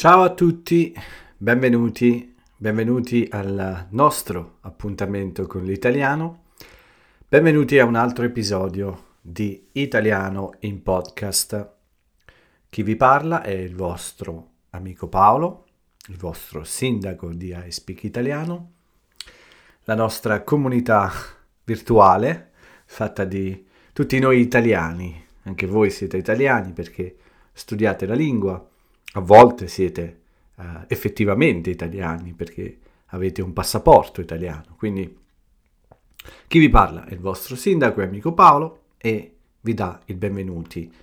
Ciao a tutti, benvenuti al nostro appuntamento con l'italiano, benvenuti a un altro episodio di Italiano in Podcast. Chi vi parla è il vostro amico Paolo, il vostro sindaco di iSpeak Italiano, la nostra comunità virtuale fatta di tutti noi italiani, anche voi siete italiani perché studiate la lingua. A volte siete effettivamente italiani perché avete un passaporto italiano. Quindi chi vi parla è il vostro sindaco e amico Paolo e vi dà il benvenuti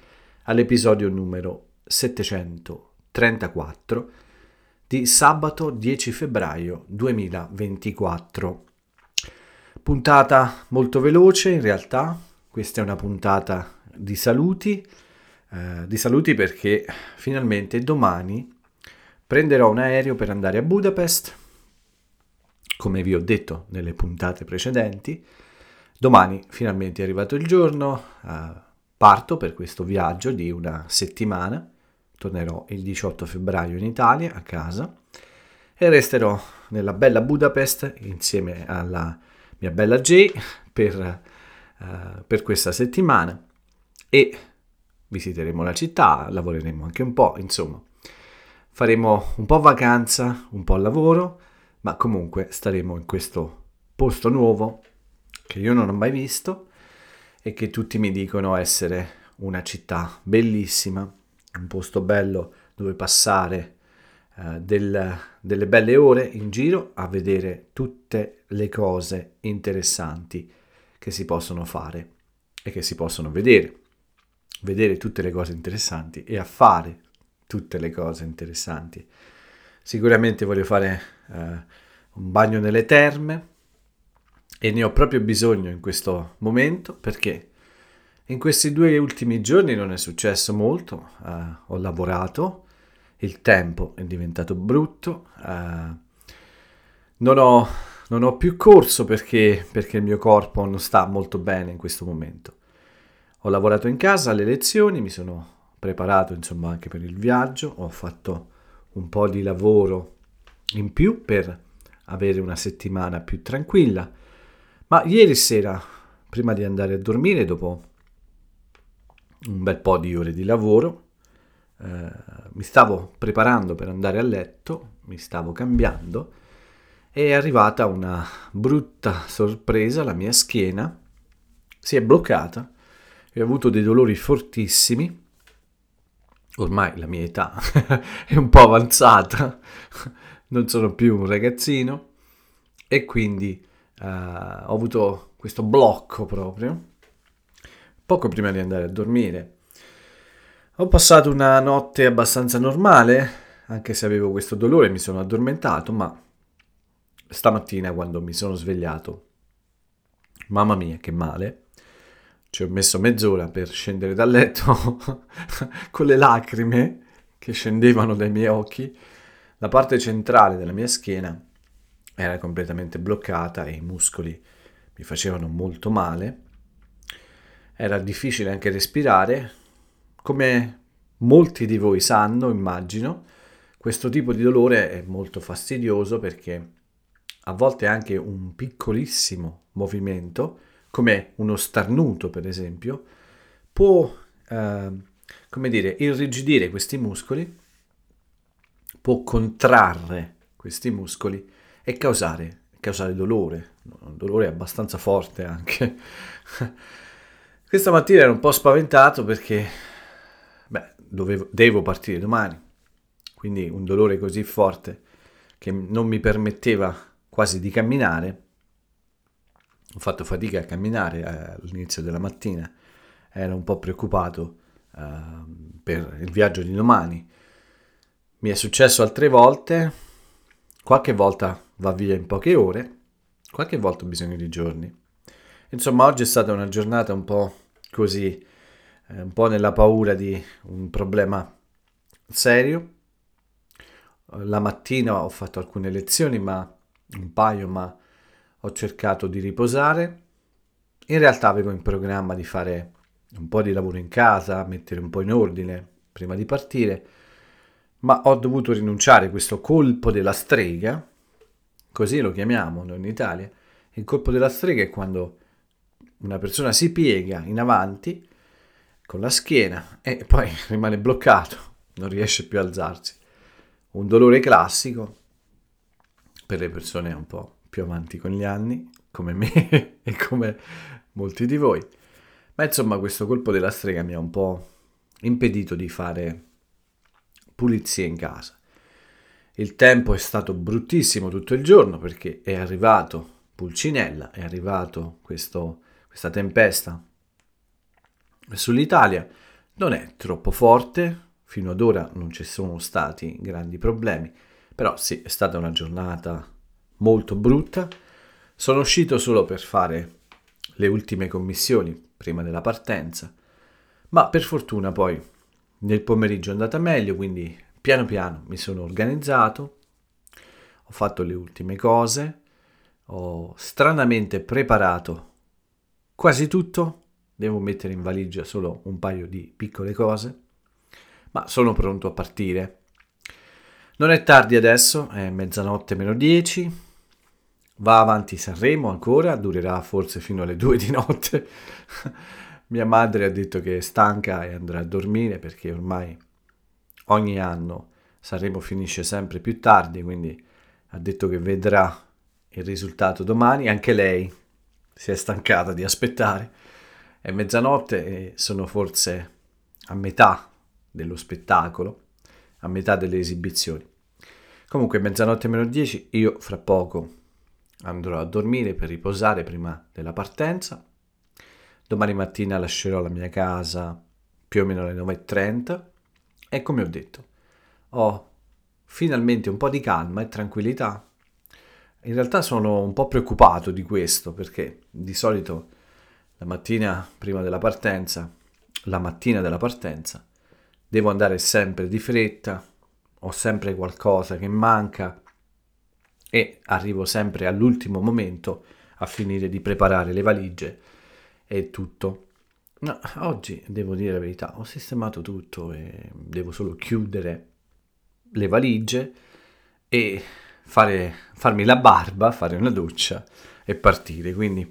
all'episodio numero 734 di sabato 10 febbraio 2024. Puntata molto veloce in realtà, questa è una puntata di saluti. Perché finalmente domani prenderò un aereo per andare a Budapest, come vi ho detto nelle puntate precedenti. Domani finalmente è arrivato il giorno, parto per questo viaggio di una settimana, tornerò il 18 febbraio in Italia a casa e resterò nella bella Budapest insieme alla mia bella Jay per questa settimana e visiteremo la città, lavoreremo anche un po', insomma, faremo un po' vacanza, un po' lavoro, ma comunque staremo in questo posto nuovo che io non ho mai visto e che tutti mi dicono essere una città bellissima, un posto bello dove passare delle belle ore in giro a vedere tutte le cose interessanti che si possono fare e che si possono vedere tutte le cose interessanti e a fare tutte le cose interessanti. Sicuramente voglio fare un bagno nelle terme e ne ho proprio bisogno in questo momento perché in questi due ultimi giorni non è successo molto, ho lavorato, il tempo è diventato brutto, non ho più corso perché il mio corpo non sta molto bene in questo momento. Ho lavorato in casa alle lezioni, mi sono preparato insomma anche per il viaggio, ho fatto un po' di lavoro in più per avere una settimana più tranquilla, ma ieri sera prima di andare a dormire dopo un bel po' di ore di lavoro mi stavo preparando per andare a letto, mi stavo cambiando e è arrivata una brutta sorpresa, la mia schiena si è bloccata. Ho avuto dei dolori fortissimi, ormai la mia età è un po' avanzata, non sono più un ragazzino e quindi ho avuto questo blocco proprio poco prima di andare a dormire. Ho passato una notte abbastanza normale, anche se avevo questo dolore, mi sono addormentato, ma stamattina quando mi sono svegliato, mamma mia che male! Ci ho messo mezz'ora per scendere dal letto con le lacrime che scendevano dai miei occhi. La parte centrale della mia schiena era completamente bloccata e i muscoli mi facevano molto male. Era difficile anche respirare. Come molti di voi sanno, immagino, questo tipo di dolore è molto fastidioso perché a volte anche un piccolissimo movimento come uno starnuto per esempio, può irrigidire questi muscoli, può contrarre questi muscoli e causare dolore, un dolore abbastanza forte anche. Questa mattina ero un po' spaventato perché devo partire domani, quindi un dolore così forte che non mi permetteva quasi di camminare. Ho fatto fatica a camminare all'inizio della mattina, ero un po' preoccupato per il viaggio di domani. Mi è successo altre volte, qualche volta va via in poche ore, qualche volta ho bisogno di giorni. Insomma, oggi è stata una giornata un po' così, un po' nella paura di un problema serio. La mattina ho fatto alcune lezioni, ma ho cercato di riposare, in realtà avevo in programma di fare un po' di lavoro in casa, mettere un po' in ordine prima di partire, ma ho dovuto rinunciare a questo colpo della strega, così lo chiamiamo noi in Italia. Il colpo della strega è quando una persona si piega in avanti con la schiena e poi rimane bloccato, non riesce più a alzarsi. Un dolore classico per le persone un po' più avanti con gli anni, come me e come molti di voi. Ma insomma, questo colpo della strega mi ha un po' impedito di fare pulizie in casa. Il tempo è stato bruttissimo tutto il giorno perché è arrivato Pulcinella, è arrivato questa tempesta sull'Italia. Non è troppo forte, fino ad ora non ci sono stati grandi problemi, però sì, è stata una giornata molto brutta. Sono uscito solo per fare le ultime commissioni prima della partenza, ma per fortuna poi nel pomeriggio è andata meglio, quindi piano piano mi sono organizzato, ho fatto le ultime cose, ho stranamente preparato quasi tutto, devo mettere in valigia solo un paio di piccole cose, ma sono pronto a partire. Non è tardi adesso, è 00:10, va avanti Sanremo ancora, durerà forse fino alle 2 di notte. Mia madre ha detto che è stanca e andrà a dormire perché ormai ogni anno Sanremo finisce sempre più tardi, quindi ha detto che vedrà il risultato domani. Anche lei si è stancata di aspettare. È 00:00 e sono forse a metà dello spettacolo, a metà delle esibizioni. Comunque 00:10, io fra poco andrò a dormire per riposare prima della partenza. Domani mattina lascerò la mia casa più o meno alle 9:30 e, come ho detto, ho finalmente un po' di calma e tranquillità. In realtà sono un po' preoccupato di questo perché di solito la mattina della partenza, devo andare sempre di fretta, ho sempre qualcosa che manca e arrivo sempre all'ultimo momento a finire di preparare le valigie e tutto. No, oggi, devo dire la verità, ho sistemato tutto e devo solo chiudere le valigie e farmi la barba, fare una doccia e partire. Quindi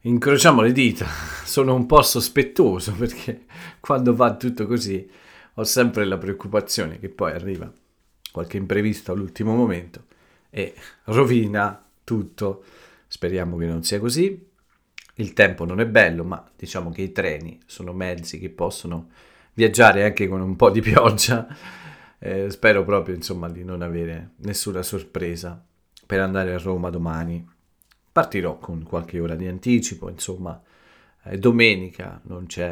incrociamo le dita. Sono un po' sospettoso perché quando va tutto così ho sempre la preoccupazione che poi arriva qualche imprevisto all'ultimo momento e rovina tutto. Speriamo che non sia così. Il tempo non è bello, ma diciamo che i treni sono mezzi che possono viaggiare anche con un po' di pioggia. Spero proprio, insomma, di non avere nessuna sorpresa per andare a Roma domani. Partirò con qualche ora di anticipo, insomma, domenica non ci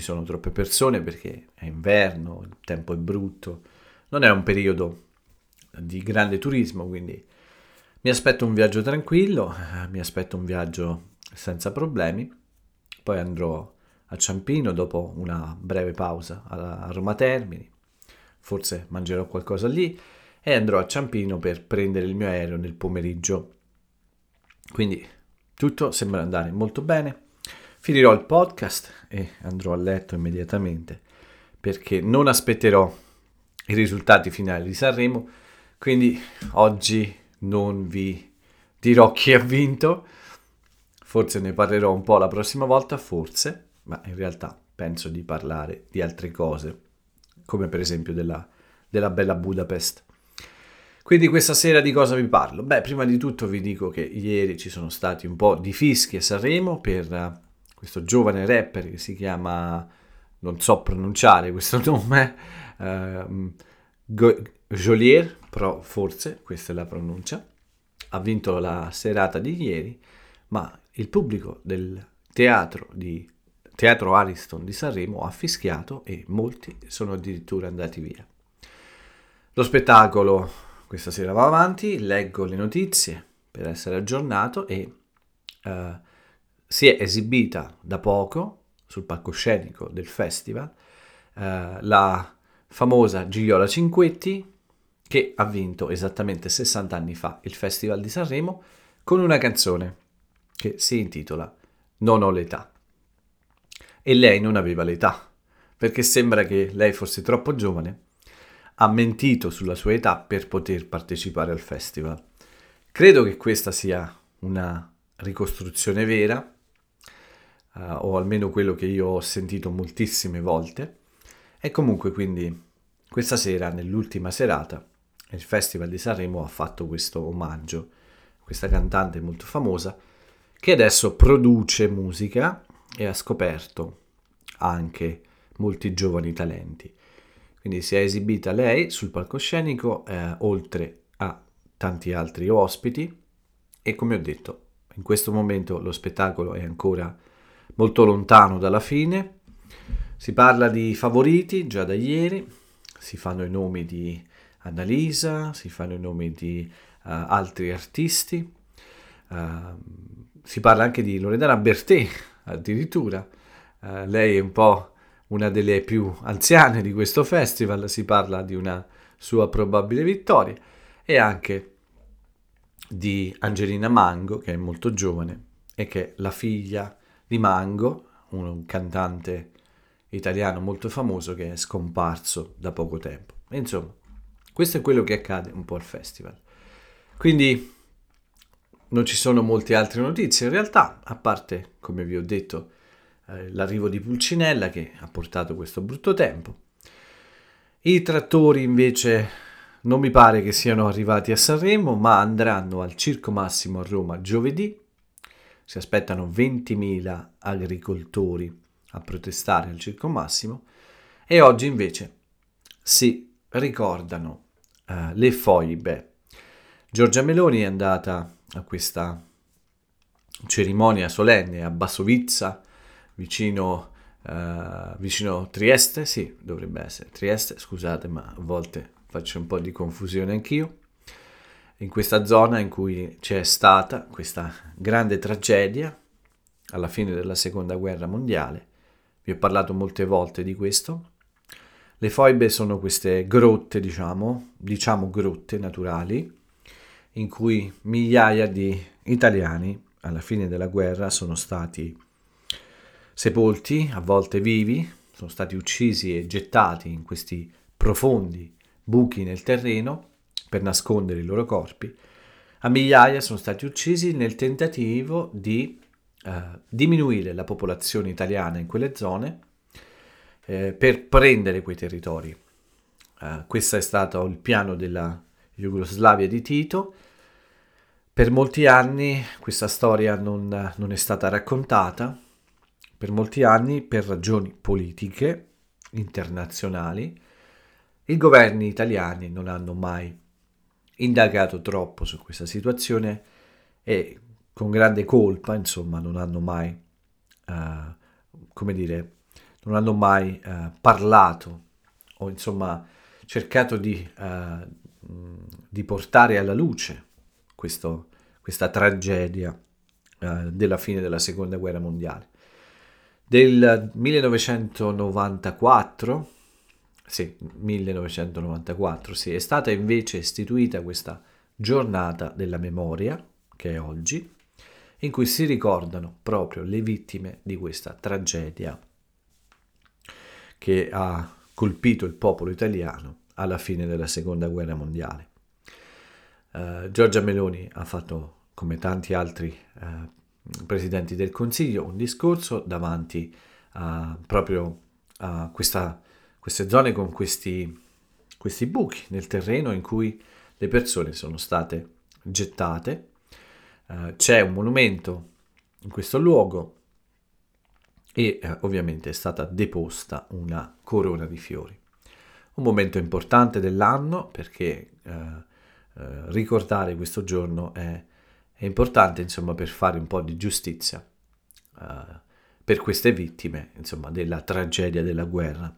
sono troppe persone perché è inverno, il tempo è brutto, non è un periodo di grande turismo, quindi mi aspetto un viaggio tranquillo, mi aspetto un viaggio senza problemi. Poi andrò a Ciampino dopo una breve pausa a Roma Termini, forse mangerò qualcosa lì e andrò a Ciampino per prendere il mio aereo nel pomeriggio. Quindi tutto sembra andare molto bene. Finirò il podcast e andrò a letto immediatamente perché non aspetterò i risultati finali di Sanremo, quindi oggi non vi dirò chi ha vinto, forse ne parlerò un po' la prossima volta, forse, ma in realtà penso di parlare di altre cose, come per esempio della bella Budapest. Quindi questa sera di cosa vi parlo? Beh, prima di tutto vi dico che ieri ci sono stati un po' di fischi a Sanremo per questo giovane rapper che si chiama, non so pronunciare questo nome, Jolier, però forse questa è la pronuncia. Ha vinto la serata di ieri, ma il pubblico del Teatro Ariston di Sanremo ha fischiato e molti sono addirittura andati via. Lo spettacolo questa sera va avanti, leggo le notizie per essere aggiornato e si è esibita da poco sul palcoscenico del festival la famosa Gigliola Cinquetti, che ha vinto esattamente 60 anni fa il Festival di Sanremo con una canzone che si intitola Non ho l'età. E lei non aveva l'età perché sembra che lei fosse troppo giovane, ha mentito sulla sua età per poter partecipare al festival. Credo che questa sia una ricostruzione vera, o almeno quello che io ho sentito moltissime volte, e comunque quindi questa sera, nell'ultima serata, il Festival di Sanremo ha fatto questo omaggio, questa cantante molto famosa, che adesso produce musica e ha scoperto anche molti giovani talenti. Quindi si è esibita lei sul palcoscenico, oltre a tanti altri ospiti, e come ho detto, in questo momento lo spettacolo è ancora molto lontano dalla fine. Si parla di favoriti già da ieri, si fanno i nomi di Annalisa, si fanno i nomi di altri artisti, si parla anche di Loredana Bertè addirittura, lei è un po' una delle più anziane di questo festival, si parla di una sua probabile vittoria, e anche di Angelina Mango, che è molto giovane e che è la figlia di Mango, un cantante italiano molto famoso che è scomparso da poco tempo. E insomma, questo è quello che accade un po' al festival. Quindi non ci sono molte altre notizie in realtà, a parte, come vi ho detto, l'arrivo di Pulcinella che ha portato questo brutto tempo. I trattori invece non mi pare che siano arrivati a Sanremo, ma andranno al Circo Massimo a Roma giovedì. Si aspettano 20.000 agricoltori a protestare al Circo Massimo, e oggi invece si ricordano le foibe. Giorgia Meloni è andata a questa cerimonia solenne a Basovizza, vicino Trieste, sì, dovrebbe essere Trieste, scusate, ma a volte faccio un po' di confusione anch'io, in questa zona in cui c'è stata questa grande tragedia alla fine della Seconda Guerra Mondiale. Vi ho parlato molte volte di questo. Le foibe sono queste grotte, diciamo grotte naturali, in cui migliaia di italiani alla fine della guerra sono stati sepolti, a volte vivi, sono stati uccisi e gettati in questi profondi buchi nel terreno per nascondere i loro corpi. A migliaia sono stati uccisi nel tentativo di diminuire la popolazione italiana in quelle zone per prendere quei territori. Questo è stato il piano della Jugoslavia di Tito. Per molti anni questa storia non è stata raccontata, per molti anni, per ragioni politiche internazionali, i governi italiani non hanno mai indagato troppo su questa situazione e con grande colpa, insomma, non hanno mai parlato, o insomma cercato di portare alla luce questa tragedia della fine della Seconda Guerra Mondiale. Del 1994, sì, è stata invece istituita questa giornata della memoria, che è oggi, in cui si ricordano proprio le vittime di questa tragedia che ha colpito il popolo italiano alla fine della Seconda Guerra Mondiale. Giorgia Meloni ha fatto, come tanti altri presidenti del Consiglio, un discorso davanti proprio a queste zone con questi buchi nel terreno in cui le persone sono state gettate. C'è un monumento in questo luogo e ovviamente è stata deposta una corona di fiori. Un momento importante dell'anno, perché ricordare questo giorno è importante, insomma, per fare un po' di giustizia per queste vittime, insomma, della tragedia della guerra.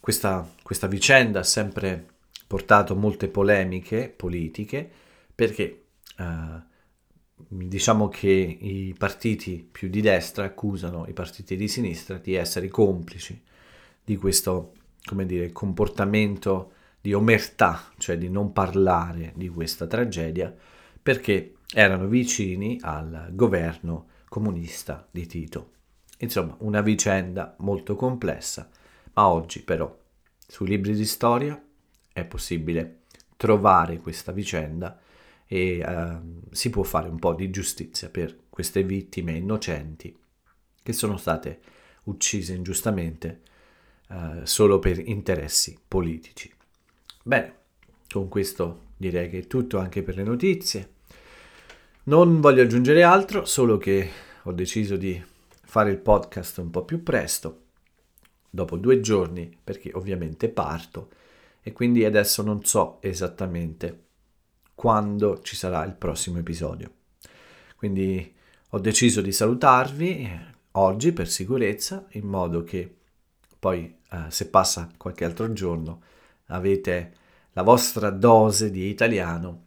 Questa vicenda ha sempre portato molte polemiche politiche, perché diciamo che i partiti più di destra accusano i partiti di sinistra di essere complici di questo, come dire, comportamento di omertà, cioè di non parlare di questa tragedia, perché erano vicini al governo comunista di Tito. Insomma, una vicenda molto complessa, ma oggi però sui libri di storia è possibile trovare questa vicenda e si può fare un po' di giustizia per queste vittime innocenti che sono state uccise ingiustamente solo per interessi politici. Bene, con questo direi che è tutto anche per le notizie. Non voglio aggiungere altro, solo che ho deciso di fare il podcast un po' più presto, dopo 2 giorni, perché ovviamente parto e quindi adesso non so esattamente quando ci sarà il prossimo episodio. Quindi ho deciso di salutarvi oggi per sicurezza, in modo che poi se passa qualche altro giorno avete la vostra dose di italiano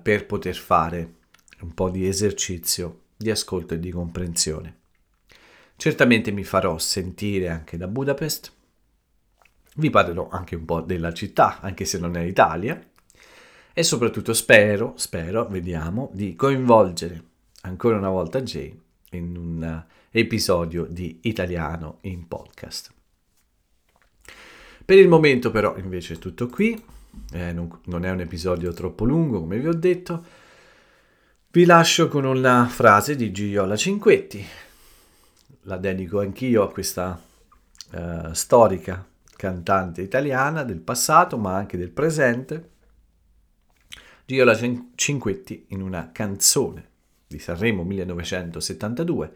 per poter fare un po' di esercizio di ascolto e di comprensione. Certamente mi farò sentire anche da Budapest, vi parlerò anche un po' della città, anche se non è Italia, e soprattutto spero, vediamo, di coinvolgere ancora una volta Jay in un episodio di Italiano in Podcast. Per il momento però invece è tutto qui, non è un episodio troppo lungo, come vi ho detto. Vi lascio con una frase di Gigliola Cinquetti, la dedico anch'io a questa storica cantante italiana del passato ma anche del presente. Gigliola Cinquetti in una canzone di Sanremo 1972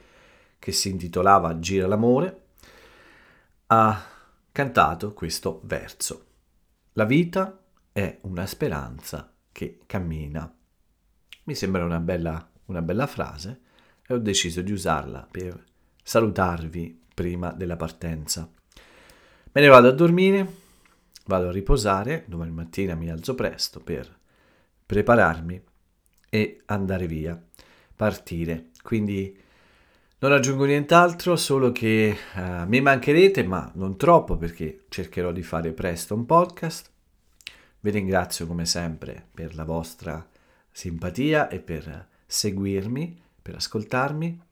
che si intitolava Gira l'amore ha cantato questo verso: la vita è una speranza che cammina. Mi sembra una bella frase e ho deciso di usarla per salutarvi prima della partenza. Me ne vado a dormire, vado a riposare, domani mattina mi alzo presto per prepararmi e andare via, partire. Quindi non aggiungo nient'altro, solo che mi mancherete, ma non troppo, perché cercherò di fare presto un podcast. Vi ringrazio come sempre per la vostra simpatia e per seguirmi, per ascoltarmi.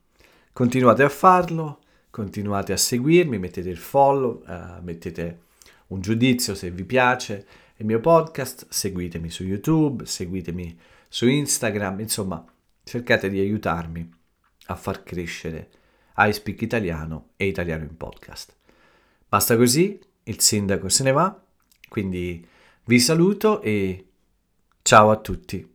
Continuate a farlo, continuate a seguirmi, mettete il follow, mettete un giudizio se vi piace il mio podcast, seguitemi su YouTube, seguitemi su Instagram, insomma cercate di aiutarmi a far crescere iSpeak Italiano e Italiano in Podcast. Basta così, il sindaco se ne va, quindi vi saluto e ciao a tutti.